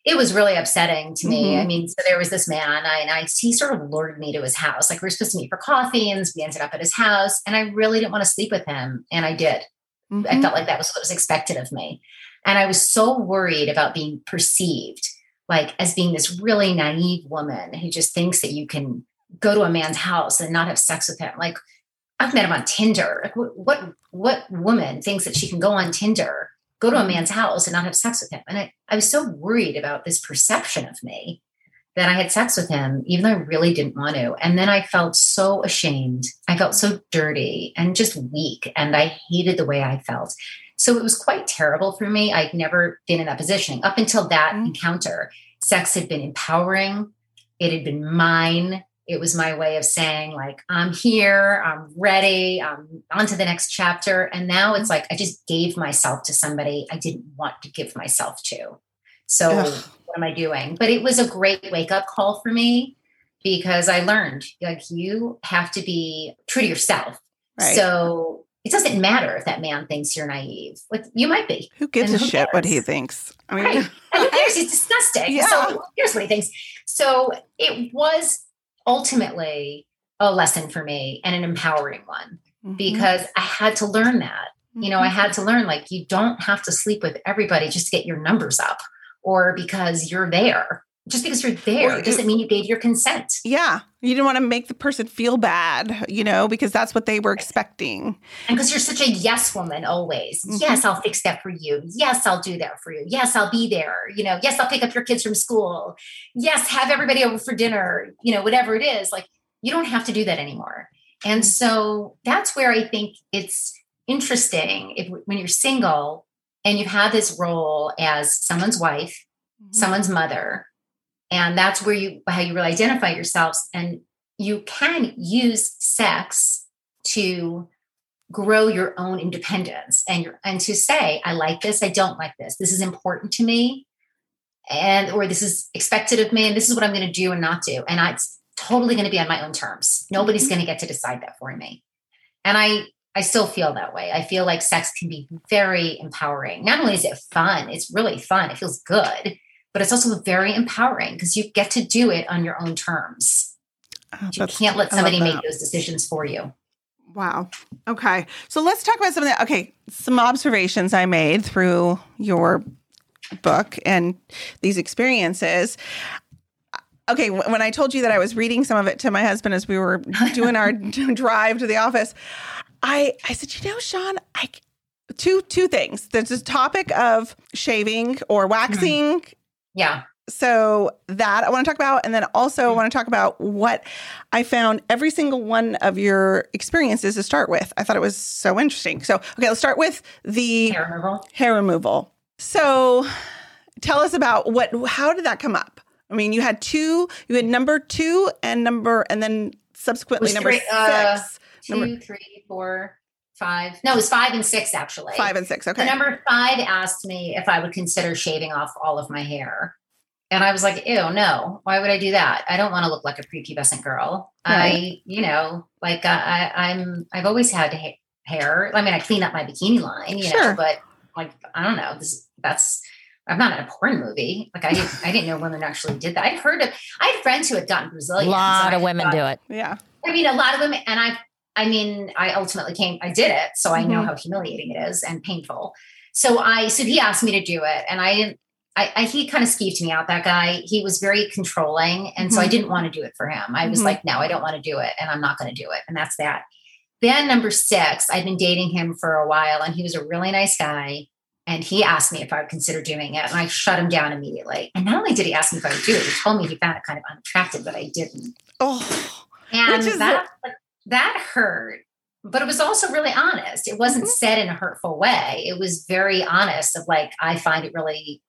It was really upsetting to me. Mm-hmm. I mean, so there was this man I, and I, he sort of lured me to his house. Like we were supposed to meet for coffee and we ended up at his house and I really didn't want to sleep with him. And I did. Mm-hmm. I felt like that was what was expected of me. And I was so worried about being perceived like as being this really naive woman who just thinks that you can go to a man's house and not have sex with him. Like, I've met him on Tinder. Like, what, what, what woman thinks that she can go on Tinder, go to a man's house and not have sex with him? And I, I was so worried about this perception of me that I had sex with him, even though I really didn't want to. And then I felt so ashamed. I felt so dirty and just weak. And I hated the way I felt. So it was quite terrible for me. I'd never been in that position. Up until that mm-hmm. encounter, sex had been empowering. It had been mine. It was my way of saying like, I'm here, I'm ready, I'm on to the next chapter. And now it's like, I just gave myself to somebody I didn't want to give myself to. So Ugh. what am I doing? But it was a great wake up call for me, because I learned, like, you have to be true to yourself. Right. So it doesn't matter if that man thinks you're naive. Like, you might be. Who gives and a who shit cares? What he thinks? I mean, right. And who cares? It's disgusting. Yeah. So here's what he thinks. So it was ultimately a lesson for me, and an empowering one, mm-hmm. because I had to learn that. You know, I had to learn, like, you don't have to sleep with everybody just to get your numbers up, or because you're there. Just because you're there doesn't mean you gave your consent. Yeah. You didn't want to make the person feel bad, you know, because that's what they were expecting. And because you're such a yes woman always. Mm-hmm. Yes, I'll fix that for you. Yes, I'll do that for you. Yes, I'll be there. You know, yes, I'll pick up your kids from school. Yes, have everybody over for dinner, you know, whatever it is. Like, you don't have to do that anymore. And so that's where I think it's interesting if, when you're single and you have this role as someone's wife, mm-hmm. someone's mother, and that's where you, how you really identify yourselves, and you can use sex to grow your own independence and your, and to say, I like this, I don't like this, this is important to me, and, or this is expected of me, and this is what I'm going to do and not do. And I, it's totally going to be on my own terms. Nobody's mm-hmm. going to get to decide that for me. And I, I still feel that way. I feel like sex can be very empowering. Not only is it fun, it's really fun. It feels good, but it's also very empowering because you get to do it on your own terms. Oh, you can't let somebody make those decisions for you. Wow. Okay. So let's talk about some of that. Okay. Some observations I made through your book and these experiences. Okay, when I told you that I was reading some of it to my husband as we were doing our drive to the office, I, I said, you know, Sean, I, two two things. There's this topic of shaving or waxing. Mm. Yeah. So that I want to talk about. And then also mm. I want to talk about what I found every single one of your experiences to start with. I thought it was so interesting. So, okay, let's start with the hair removal. Hair removal. So tell us about what, how did that come up? I mean, you had two, you had number two and number, and then subsequently number three, six. Uh, Two, number, three, four, five. No, it was five and six, actually. Five and six, okay. And number five asked me if I would consider shaving off all of my hair. And I was like, ew, no. Why would I do that? I don't want to look like a prepubescent girl. Right. I, you know, like uh, I, I'm, I've always had ha- hair. I mean, I clean up my bikini line, you sure. know, but like, I don't know. This, that's, I'm not in a porn movie. Like I didn't, I didn't know women actually did that. I've heard of, I had friends who had gotten Brazilian. A lot of women do it. Yeah. I mean, a lot of women. And I've, I mean, I ultimately came, I did it. So I know mm-hmm. how humiliating it is and painful. So I, so he asked me to do it, and I didn't, I, I he kind of skeeved me out, that guy. He was very controlling. And mm-hmm. so I didn't want to do it for him. I was mm-hmm. like, no, I don't want to do it, and I'm not going to do it. And that's that. Then number six, I'd been dating him for a while, and he was a really nice guy. And he asked me if I would consider doing it, and I shut him down immediately. And not only did he ask me if I would do it, he told me he found it kind of unattractive, but I didn't. Oh, and which is that, a- that hurt, but it was also really honest. It wasn't mm-hmm. said in a hurtful way. It was very honest of like, I find it really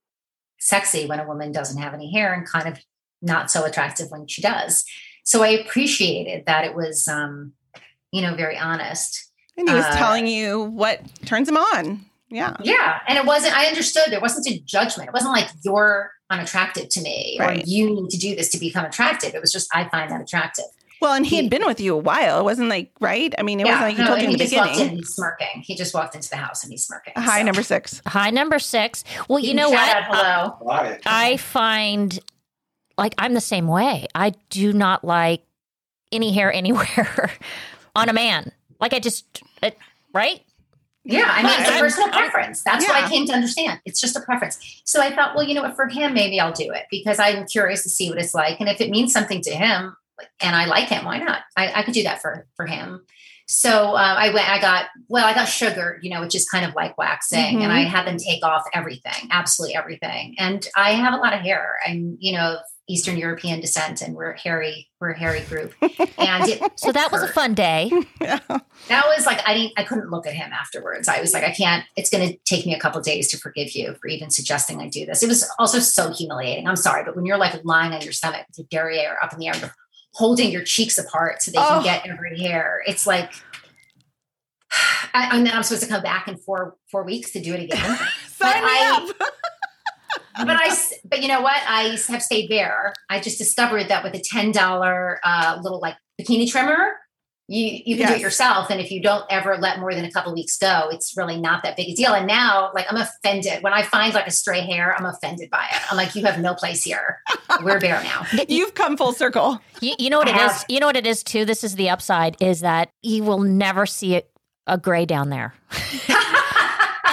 sexy when a woman doesn't have any hair, and kind of not so attractive when she does. So I appreciated that it was, um, you know, very honest. And he was uh, telling you what turns him on. Yeah. Yeah. And it wasn't, I understood there wasn't a judgment. It wasn't like you're unattractive to me, right. or you need to do this to become attractive. It was just, I find that attractive. Well, and he had been with you a while. It wasn't like, right? I mean, it yeah, wasn't like you no, told you in the beginning. He just walked in, he's smirking. He just walked into the house and he's smirking. Hi, so. number six. Hi, number six. Well, you, you know what? Out, hello. I, I find, like, I'm the same way. I do not like any hair anywhere on a man. Like, I just, it, right? Yeah, I mean, but it's a personal I'm, preference. That's yeah. what I came to understand. It's just a preference. So I thought, well, you know what? For him, maybe I'll do it, because I'm curious to see what it's like. And if it means something to him, and I like him, why not? I, I could do that for, for him. So uh, I went, I got, well, I got sugar, you know, which is kind of like waxing, mm-hmm. and I had them take off everything, absolutely everything. And I have a lot of hair. I'm, you know, of Eastern European descent, and we're hairy, we're a hairy group. And it, so that hurt. Was a fun day. Yeah. That was like, I didn't, I couldn't look at him afterwards. I was like, I can't, it's going to take me a couple of days to forgive you for even suggesting I do this. It was also so humiliating. I'm sorry, but when you're like lying on your stomach with your derriere up in the air, holding your cheeks apart so they can oh. get every hair. It's like, I, and then I'm supposed to come back in four four weeks to do it again. Sign but me I, up. but I, But you know what? I have stayed there. I just discovered that with a ten dollars uh, little like bikini trimmer, you, you can yes. do it yourself. And if you don't ever let more than a couple weeks go, it's really not that big a deal. And now like I'm offended when I find like a stray hair, I'm offended by it. I'm like, you have no place here. We're bare now. You've come full circle. You, you know what it is? You know what it is too? This is the upside is that you will never see it, a gray down there.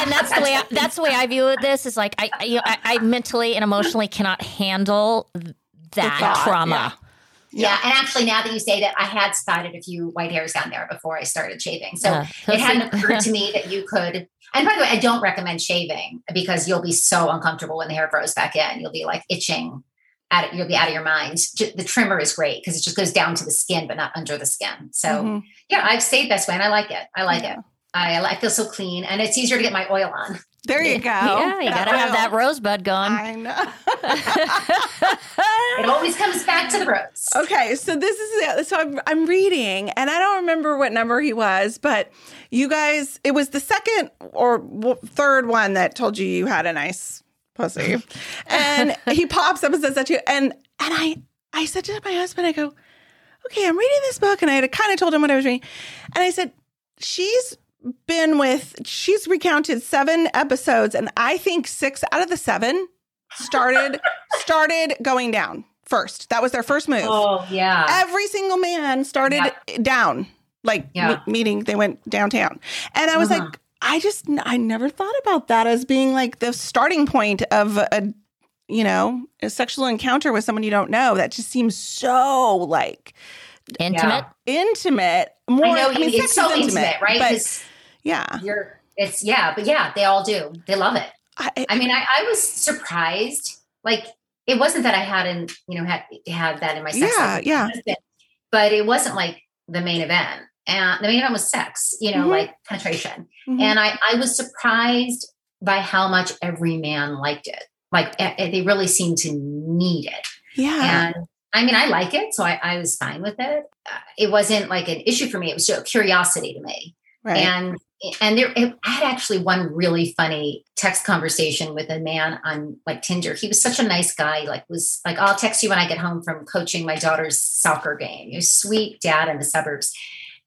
And that's the way I, that's the way I view this is like I, I I mentally and emotionally cannot handle that thought, trauma. Yeah. yeah, and actually now that you say that, I had spotted a few white hairs down there before I started shaving. So uh, it hadn't occurred to me that you could. And by the way, I don't recommend shaving because you'll be so uncomfortable when the hair grows back in. You'll be like itching. Out of, you'll be out of your mind. The trimmer is great because it just goes down to the skin, but not under the skin. So mm-hmm. yeah, I've stayed this way and I like it. I like yeah. it. I, I feel so clean and it's easier to get my oil on. There you go. Yeah, you got to have that rosebud going. I know. It always comes back to the rose. Okay, so this is it. So I'm, I'm reading, and I don't remember what number he was, but you guys, it was the second or third one that told you you had a nice pussy. And he pops up and says that to you. And, and I, I said to my husband, I go, okay, I'm reading this book. And I had kind of told him what I was reading. And I said, she's been with, she's recounted seven episodes. And I think six out of the seven started, started going down first. That was their first move. Oh, yeah. Every single man started yeah. down, like yeah. m- meeting. They went downtown. And I was uh-huh. like, I just, I never thought about that as being like the starting point of a, you know, a sexual encounter with someone you don't know. That just seems so like intimate, yeah. intimate. More, I know I mean, it's sex so is intimate, intimate, right? But, yeah, you're, it's yeah, but yeah, they all do. They love it. I, I mean, I, I was surprised. Like it wasn't that I hadn't, you know, had had that in my sex yeah, life, yeah. Husband, but it wasn't like the main event. And the main event was sex, you know, mm-hmm. like penetration. Mm-hmm. And I, I was surprised by how much every man liked it. Like a, a, they really seemed to need it. Yeah. And I mean, I like it. So I, I was fine with it. Uh, it wasn't like an issue for me. It was just curiosity to me. Right. And, and there, it, I had actually one really funny text conversation with a man on like Tinder. He was such a nice guy. Like was like, I'll text you when I get home from coaching my daughter's soccer game. You're a sweet dad in the suburbs.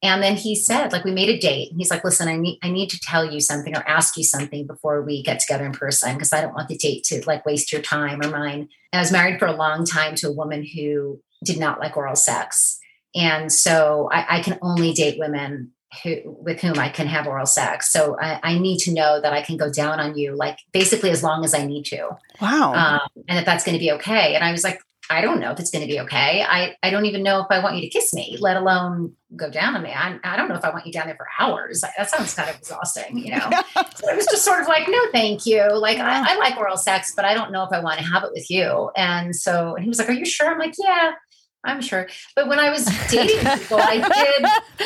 And then he said, like, we made a date and he's like, listen, I need, I need to tell you something or ask you something before we get together in person. Cause I don't want the date to like waste your time or mine. And I was married for a long time to a woman who did not like oral sex. And so I, I can only date women who, with whom I can have oral sex. So I, I need to know that I can go down on you, like basically as long as I need to. Wow. Um, and that that's going to be okay. And I was like, I don't know if it's going to be okay. I, I don't even know if I want you to kiss me, let alone go down on me. I, I don't know if I want you down there for hours. That sounds kind of exhausting, you know? So it was just sort of like, no, thank you. Like yeah. I, I like oral sex, but I don't know if I want to have it with you. And so and he was like, are you sure? I'm like, yeah, I'm sure. But when I was dating people, I did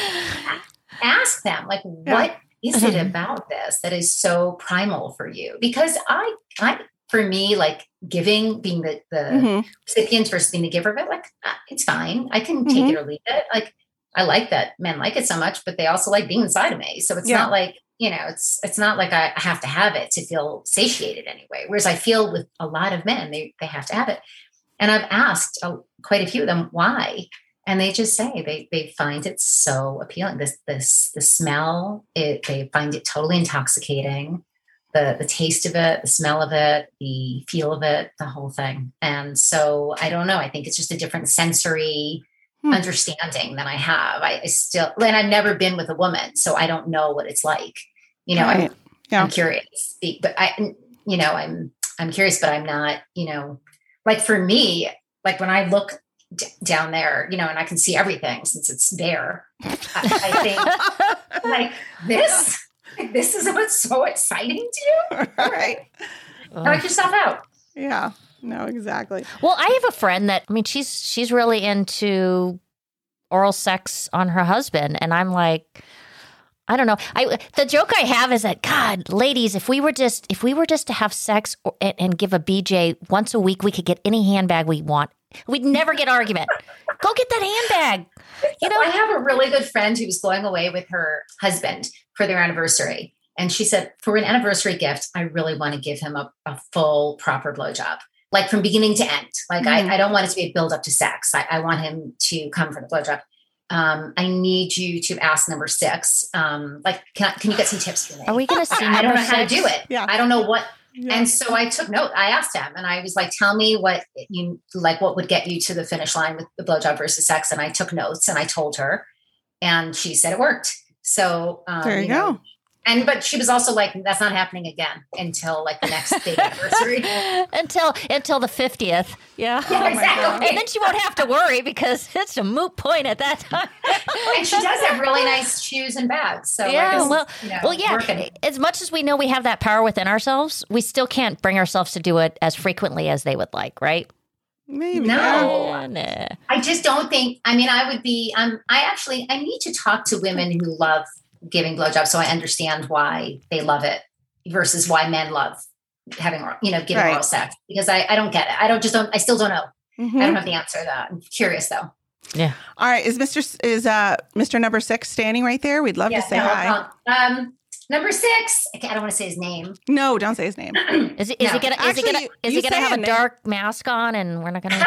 ask them like, yeah. what is it about this that is so primal for you? Because I, I, for me, like giving, being the, the mm-hmm. recipient versus being the giver of it, like, it's fine. I can take mm-hmm. it or leave it. Like, I like that men like it so much, but they also like being inside of me. So it's yeah. not like, you know, it's it's not like I have to have it to feel satiated anyway. Whereas I feel with a lot of men, they, they have to have it. And I've asked uh, quite a few of them why. And they just say they they find it so appealing. This this the smell, it, they find it totally intoxicating. The, the taste of it, the smell of it, the feel of it, the whole thing. And so I don't know. I think it's just a different sensory hmm. understanding than I have. I, I still, and I've never been with a woman, so I don't know what it's like. You know, right. I'm, yeah. I'm curious, but I, you know, I'm, I'm curious, but I'm not, you know, like for me, like when I look d- down there, you know, and I can see everything since it's there, I, I think like this. This is what's so exciting to you. All right. Knock yourself out. Yeah. No, exactly. Well, I have a friend that, I mean, she's she's really into oral sex on her husband. And I'm like, I don't know. I the joke I have is that, God, ladies, if we were just if we were just to have sex or, and, and give a B J once a week, we could get any handbag we want. We'd never get an argument. Go get that handbag. You know, I have a really good friend who was going away with her husband for their anniversary. And she said, for an anniversary gift, I really want to give him a, a full proper blowjob. like from beginning to end. Like mm-hmm. I, I don't want it to be a build up to sex. I, I want him to come for the blowjob. Um, I need you to ask number six. Um, like, can, can you get some tips for me? Are we going to see? I, I don't know six? How to do it. Yeah. I don't know what. Yeah. And so I took note. I asked him, and I was like, "Tell me what you like. What would get you to the finish line with the blowjob versus sex?" And I took notes, and I told her, and she said it worked. So um, there you, you go. Know, And, but she was also like, that's not happening again until like the next day anniversary. until, until the fiftieth. Yeah. yeah oh exactly. And then she won't have to worry because it's a moot point at that time. And she does have really nice shoes and bags. So yeah, guess, well, you know, well, yeah, working. As much as we know we have that power within ourselves, we still can't bring ourselves to do it as frequently as they would like. Right. Maybe. No, nah. I just don't think, I mean, I would be, um, I actually, I need to talk to women who love giving blowjobs, so I understand why they love it versus why men love having, you know, giving right. oral sex, because I, I don't get it. I don't just don't, I still don't know. Mm-hmm. I don't have the answer to that. I'm curious though. Yeah. All right. Is Mister, is uh Mister number six standing right there? We'd love yeah, to say no, hi. Um, um, number six. I don't want to say his name. No, don't say his name. is it, is no. he going to, is Actually, he going to, is he going to have a name. dark mask on and we're not going to,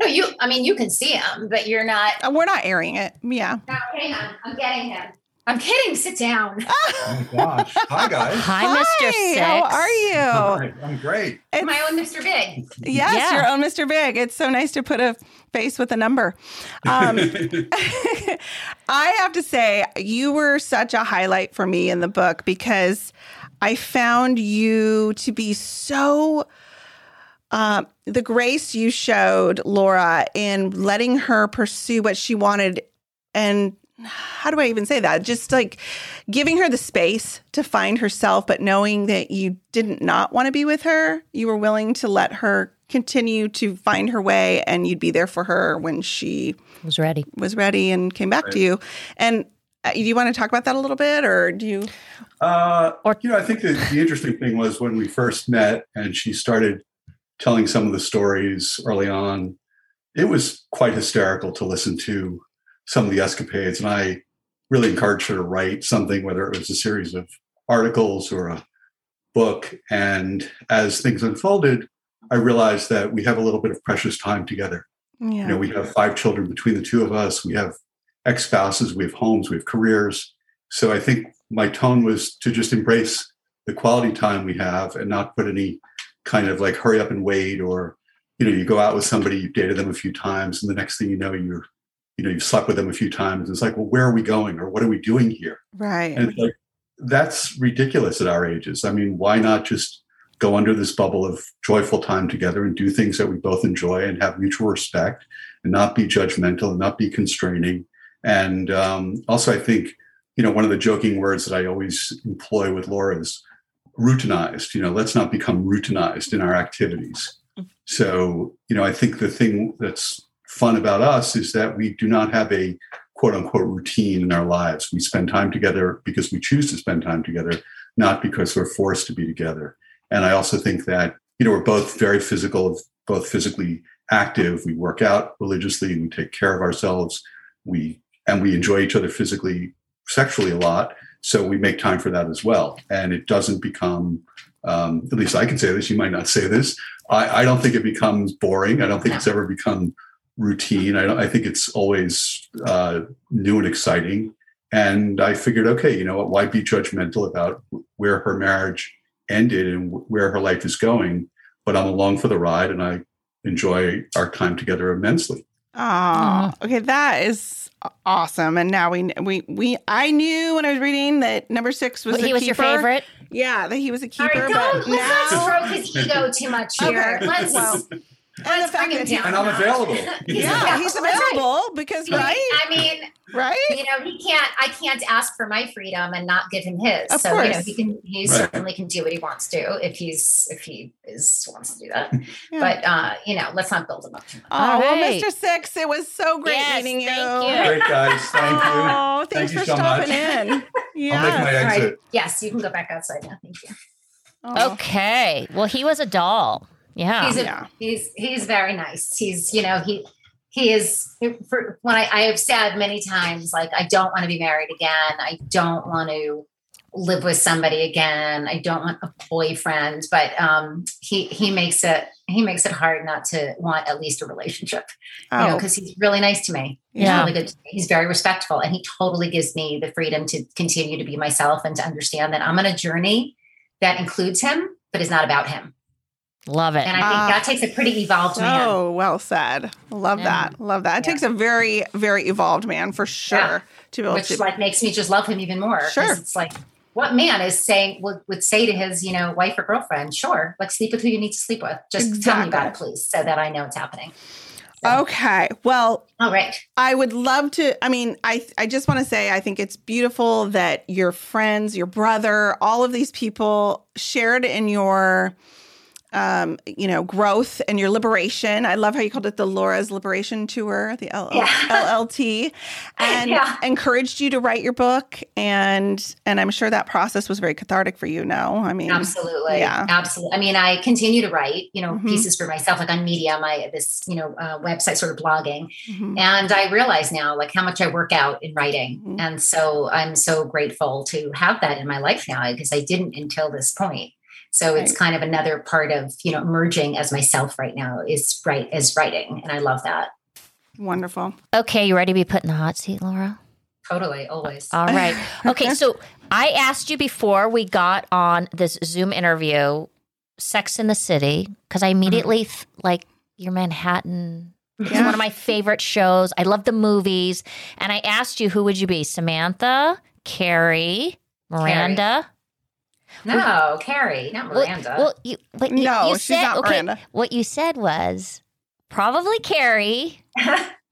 no, you, I mean, you can see him, but you're not, uh, we're not airing it. Yeah. No, hang on. I'm getting him. I'm kidding. Sit down. Oh, my gosh. Hi, guys. Hi, Hi Mister Six. How are you? Right. I'm great. It's, my own Mister Big. Yes, yeah. Your own Mister Big. It's so nice to put a face with a number. Um, I have to say, you were such a highlight for me in the book because I found you to be so... Um, the grace you showed Laura in letting her pursue what she wanted and... How do I even say that? Just like giving her the space to find herself, but knowing that you didn't not want to be with her. You were willing to let her continue to find her way, and you'd be there for her when she was ready, was ready and came back right. to you. And uh, do you want to talk about that a little bit, or do you? Uh, or- you know, I think the, the interesting thing was when we first met and she started telling some of the stories early on, it was quite hysterical to listen to some of the escapades. And I really encouraged her to write something, whether it was a series of articles or a book. And as things unfolded, I realized that we have a little bit of precious time together. Yeah. You know, we have five children between the two of us. We have ex-spouses, we have homes, we have careers. So I think my tone was to just embrace the quality time we have and not put any kind of like hurry up and wait, or, you know, you go out with somebody, you've dated them a few times, and the next thing you know, you're You know, you've slept with them a few times. It's like, well, where are we going, or what are we doing here? Right. And it's like, that's ridiculous at our ages. I mean, why not just go under this bubble of joyful time together and do things that we both enjoy and have mutual respect and not be judgmental and not be constraining? And um, also, I think, you know, one of the joking words that I always employ with Laura is routinized. You know, let's not become routinized in our activities. So, you know, I think the thing that's fun about us is that we do not have a quote unquote routine in our lives. We spend time together because we choose to spend time together, not because we're forced to be together. And I also think that, you know, we're both very physical, both physically active. We work out religiously and we take care of ourselves. We, and we enjoy each other physically, sexually a lot. So we make time for that as well. And it doesn't become, um, at least I can say this, you might not say this. I, I don't think it becomes boring. I don't think it's ever become routine. I, don't, I think it's always uh, new and exciting. And I figured, okay, you know what, why be judgmental about where her marriage ended and w- where her life is going? But I'm along for the ride, and I enjoy our time together immensely. Oh, okay. That is awesome. And now we, we, we, I knew when I was reading that number six was well, a he was keeper. Your favorite. Yeah. That he was a keeper. All right, don't, but let's now... not stroke his ego too much here. Okay. Let's well, And, the fact that and I'm available. Yeah, he's available because, right? I mean, right? You know, he can't, I can't ask for my freedom and not give him his. Of so, course. You know, he can, he right. certainly can do what he wants to if he's, if he is, wants to do that. Yeah. But, uh, you know, let's not build him up too much. Oh, right. Well, Mister Six, it was so great yes, meeting you. Thank you. Great, guys. Thank you. Oh, thanks thank for so stopping much. In. Yeah. I'll make my exit. Right. Yes, you can go back outside now. Thank you. Oh. Okay. Well, he was a doll. Yeah. He's, a, yeah, he's he's very nice. He's, you know, he he is. For, when I, I have said many times, like, I don't want to be married again. I don't want to live with somebody again. I don't want a boyfriend, but um, he he makes it he makes it hard not to want at least a relationship. Oh. You know, because he's really nice to me. He's yeah. really good to me. He's very respectful, and he totally gives me the freedom to continue to be myself and to understand that I'm on a journey that includes him, but is not about him. Love it. And I think uh, that takes a pretty evolved so man. Oh, well said. Love yeah. that. Love that. It yeah. takes a very, very evolved man for sure yeah. to be able Which, to. Which like makes me just love him even more. Sure. It's like, what man is saying, would, would say to his, you know, wife or girlfriend, sure, let's sleep with who you need to sleep with. Just exactly. tell me about it, please, so that I know it's happening. So. Okay. Well, all right. I would love to, I mean, I, I just want to say, I think it's beautiful that your friends, your brother, all of these people shared in your Um, you know, growth and your liberation. I love how you called it the Laura's Liberation Tour, the L- yeah. L L T, and yeah. encouraged you to write your book. And and I'm sure that process was very cathartic for you. No, I mean, absolutely, yeah, absolutely. I mean, I continue to write, you know, mm-hmm. pieces for myself, like on Medium, I this you know uh, website sort of blogging, mm-hmm. and I realize now like how much I work out in writing, mm-hmm. and so I'm so grateful to have that in my life now because I didn't until this point. So it's kind of another part of, you know, emerging as myself right now is right is writing. And I love that. Wonderful. Okay. You ready to be put in the hot seat, Laura? Totally. Always. All right. Okay. So I asked you before we got on this Zoom interview, Sex in the City, because I immediately mm-hmm. th- like your Manhattan. Yeah. It's one of my favorite shows. I love the movies. And I asked you, who would you be? Samantha, Carrie, Miranda. Carrie. No, we, Carrie, not Miranda. Well, well you, but you, no, you she's said, not Miranda. Okay, what you said was probably Carrie,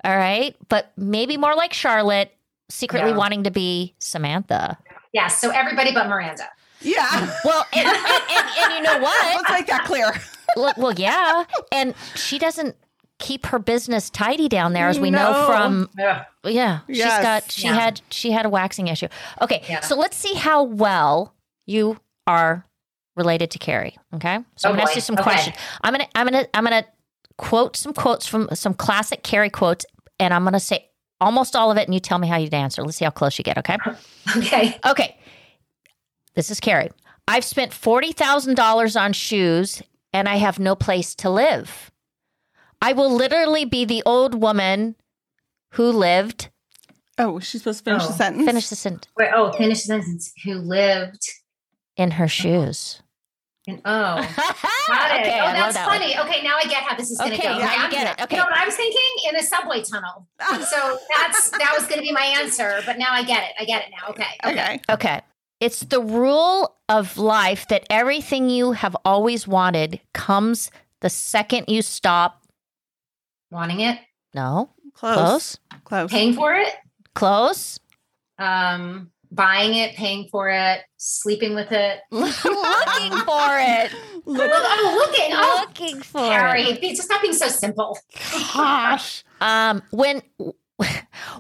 all right, but maybe more like Charlotte, secretly yeah. wanting to be Samantha. Yeah, so everybody but Miranda. Yeah. Well, and, and, and, and, and you know what? Let's make that clear. Well, well, yeah, and she doesn't keep her business tidy down there, as we no. know from yeah. yeah yes. She's got she yeah. had she had a waxing issue. Okay, yeah. so let's see how well you are related to Carrie. Okay. So oh I'm going to ask you some okay. questions. I'm going to, I'm going to, I'm going to quote some quotes from some classic Carrie quotes, and I'm going to say almost all of it. And you tell me how you'd answer. Let's see how close you get. Okay. Okay. Okay. This is Carrie. I've spent forty thousand dollars on shoes and I have no place to live. I will literally be the old woman who lived. Oh, she's supposed to finish oh. the sentence. Finish the sentence. Wait, oh, finish the sentence. Who lived. In her shoes. Oh, got it. Okay, oh, that's that funny. One. Okay, now I get how this is going to okay, go. Okay, yeah, I get it. Okay, you know what I was thinking? In a subway tunnel. So that's that was going to be my answer, but now I get it. I get it now. Okay. Okay. Okay. It's the rule of life that everything you have always wanted comes the second you stop wanting it. No. Close. Close. Close. Paying for it. Close. Um. Buying it, paying for it, sleeping with it. Looking for it. Look, oh, looking. Oh, looking for Carrie, it. It's just not being so simple. Gosh. Um, when,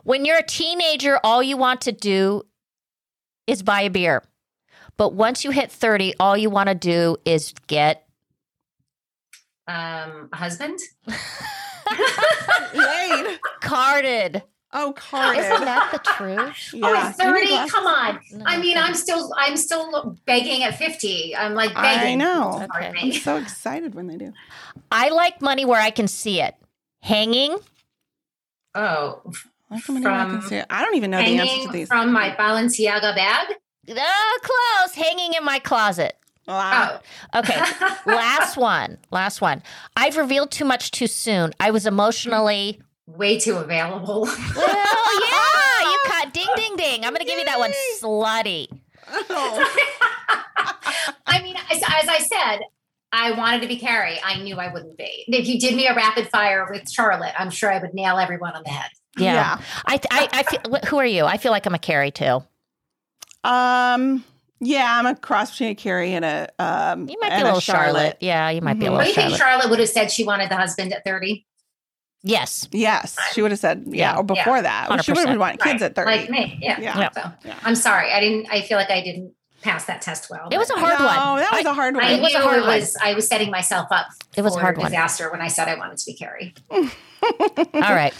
when you're a teenager, all you want to do is buy a beer. But once you hit thirty, all you want to do is get... Um, a husband? Carded. Oh, carded. Isn't that the truth? Yeah. Oh, at thirty? Come on. No, I mean, no. I'm still I'm still begging at fifty. I'm like begging. I know. Okay. I'm so excited when they do. I like money where I can see it. Hanging. Oh. I, from, I, can see it. I don't even know the answer to these. From my Balenciaga bag? Oh, close. Hanging in my closet. Wow. Oh. Okay. Last one. Last one. I've revealed too much too soon. I was emotionally... way too available. Well, yeah, you caught ding, ding, ding. I'm going to give you that one, slutty. Oh. I mean, as, as I said, I wanted to be Carrie. I knew I wouldn't be. If you did me a rapid fire with Charlotte, I'm sure I would nail everyone on the head. Yeah. yeah. I, I, I feel, who are you? I feel like I'm a Carrie too. Um. Yeah, I'm a cross between a Carrie and a um. You might be a little a Charlotte. Charlotte. Yeah, you might mm-hmm. be a little. Do you Charlotte. Think Charlotte would have said she wanted the husband at thirty? Yes. Yes. She would have said, yeah, yeah. or before yeah. that. one hundred percent. She would have wanted kids right. at thirty. Like me. Yeah. yeah. yeah. So, yeah. I'm sorry. I didn't, I feel like I didn't pass that test well. It was a hard no, one. No, that was I, a hard one. I it was a hard one. I was setting myself up it was for a hard disaster one. When I said I wanted to be Carrie. All right.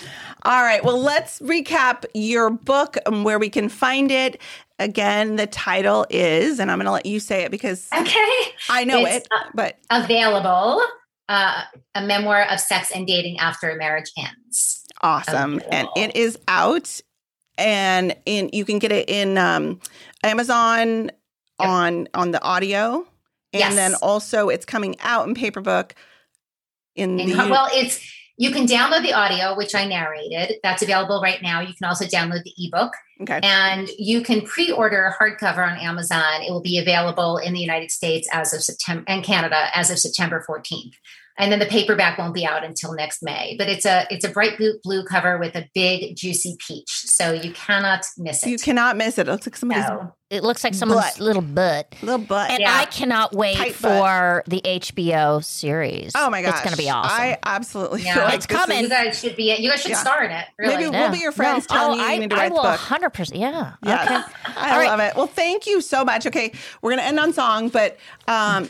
All right. Well, let's recap your book and where we can find it. Again, the title is, and I'm going to let you say it because okay. I know it's, it, but Available, uh, A Memoir of Sex and Dating After a Marriage Ends. Awesome. Available. And it is out and in, you can get it in um, Amazon yep. on, on the audio. And yes. then also it's coming out in paperback in, in the, well, it's, you can download the audio, which I narrated. That's available right now. You can also download the ebook. Okay. And you can pre-order hardcover on Amazon. It will be available in the United States as of September and Canada as of September fourteenth. And then the paperback won't be out until next May. But it's a it's a bright blue cover with a big juicy peach. So you cannot miss it. You cannot miss it. It looks like somebody's no. It looks like someone's butt. little butt. Little butt. And yeah. I cannot wait Tight for butt. the H B O series. Oh my gosh. It's going to be awesome. I absolutely yeah. feel like it's coming. Is, you guys should be You guys should yeah. star in it. Really. Maybe yeah. we'll be your friends no. telling oh, you I, you need to I write the book. I will one hundred percent. Yeah. yeah. Okay. I All love right. it. Well, thank you so much. Okay. We're going to end on song, but um,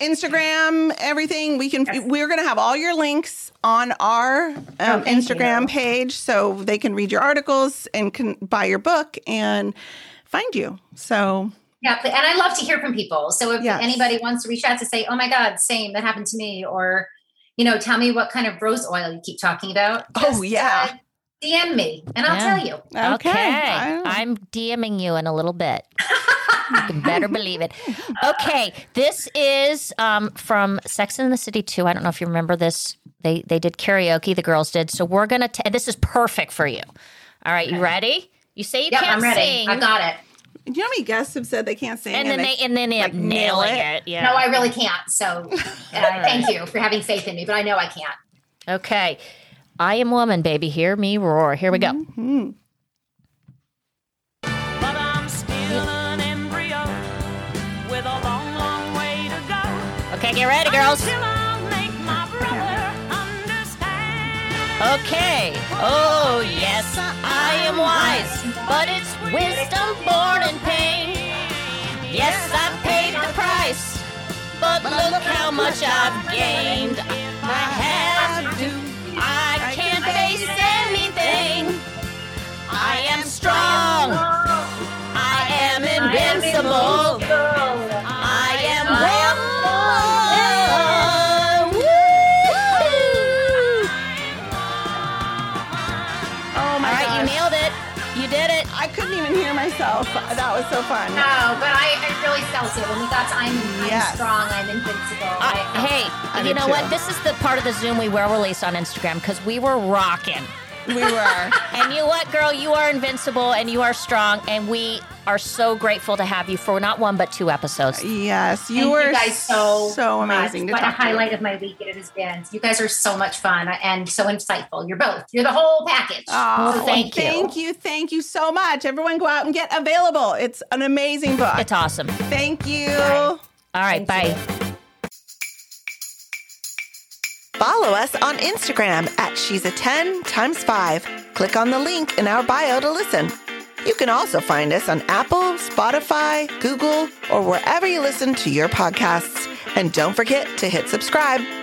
Instagram, everything we can, yes. we're going to have all your links on our um, oh, Instagram you. page so they can read your articles and can buy your book and find you. So, yeah. And I love to hear from people. So if yes. anybody wants to reach out to say, oh my God, same, that happened to me, or, you know, tell me what kind of rose oil you keep talking about. Just, oh yeah. Uh, D M me and I'll yeah. tell you. Okay. okay. I'm DMing you in a little bit. You can better believe it. Okay, this is um, from Sex in the City two. I don't know if you remember this. They they did karaoke, the girls did. So we're going to – this is perfect for you. All right, you ready? You say you yep, can't sing. I'm ready. Sing. I got it. You know how many guests have said they can't sing? And, and then they, they and then they like, nail it. it. Yeah. No, I really can't. So uh, thank you for having faith in me, but I know I can't. Okay. I am woman, baby. Hear me roar. Here we go. Mm-hmm. Okay, get ready, girls. Okay. Oh, yes, I am wise, but it's wisdom born in pain. Yes, I've paid the price, but look how much I've gained. I have to. I can't face anything. I am strong. I am invincible. I am well. I couldn't even hear myself. That was so fun. No, but I, I really felt it when we got to I'm, yes. I'm strong, I'm invincible. Uh, I, hey, I you know too. what? This is the part of the Zoom we will release on Instagram because we were rocking. We were. And you know what, girl? You are invincible and you are strong, and we are so grateful to have you for not one but two episodes. Yes, you Thank were you guys so so amazing. To what talk a highlight to. of my week it has been. You guys are so much fun and so insightful. You're both. You're the whole package. Oh, so thank well, you, thank you, thank you so much. Everyone, go out and get Available. It's an amazing book. It's awesome. Thank you. Bye. All right, thank bye. You. Follow us on Instagram at shesa ten times five. Click on the link in our bio to listen. You can also find us on Apple, Spotify, Google, or wherever you listen to your podcasts. And don't forget to hit subscribe.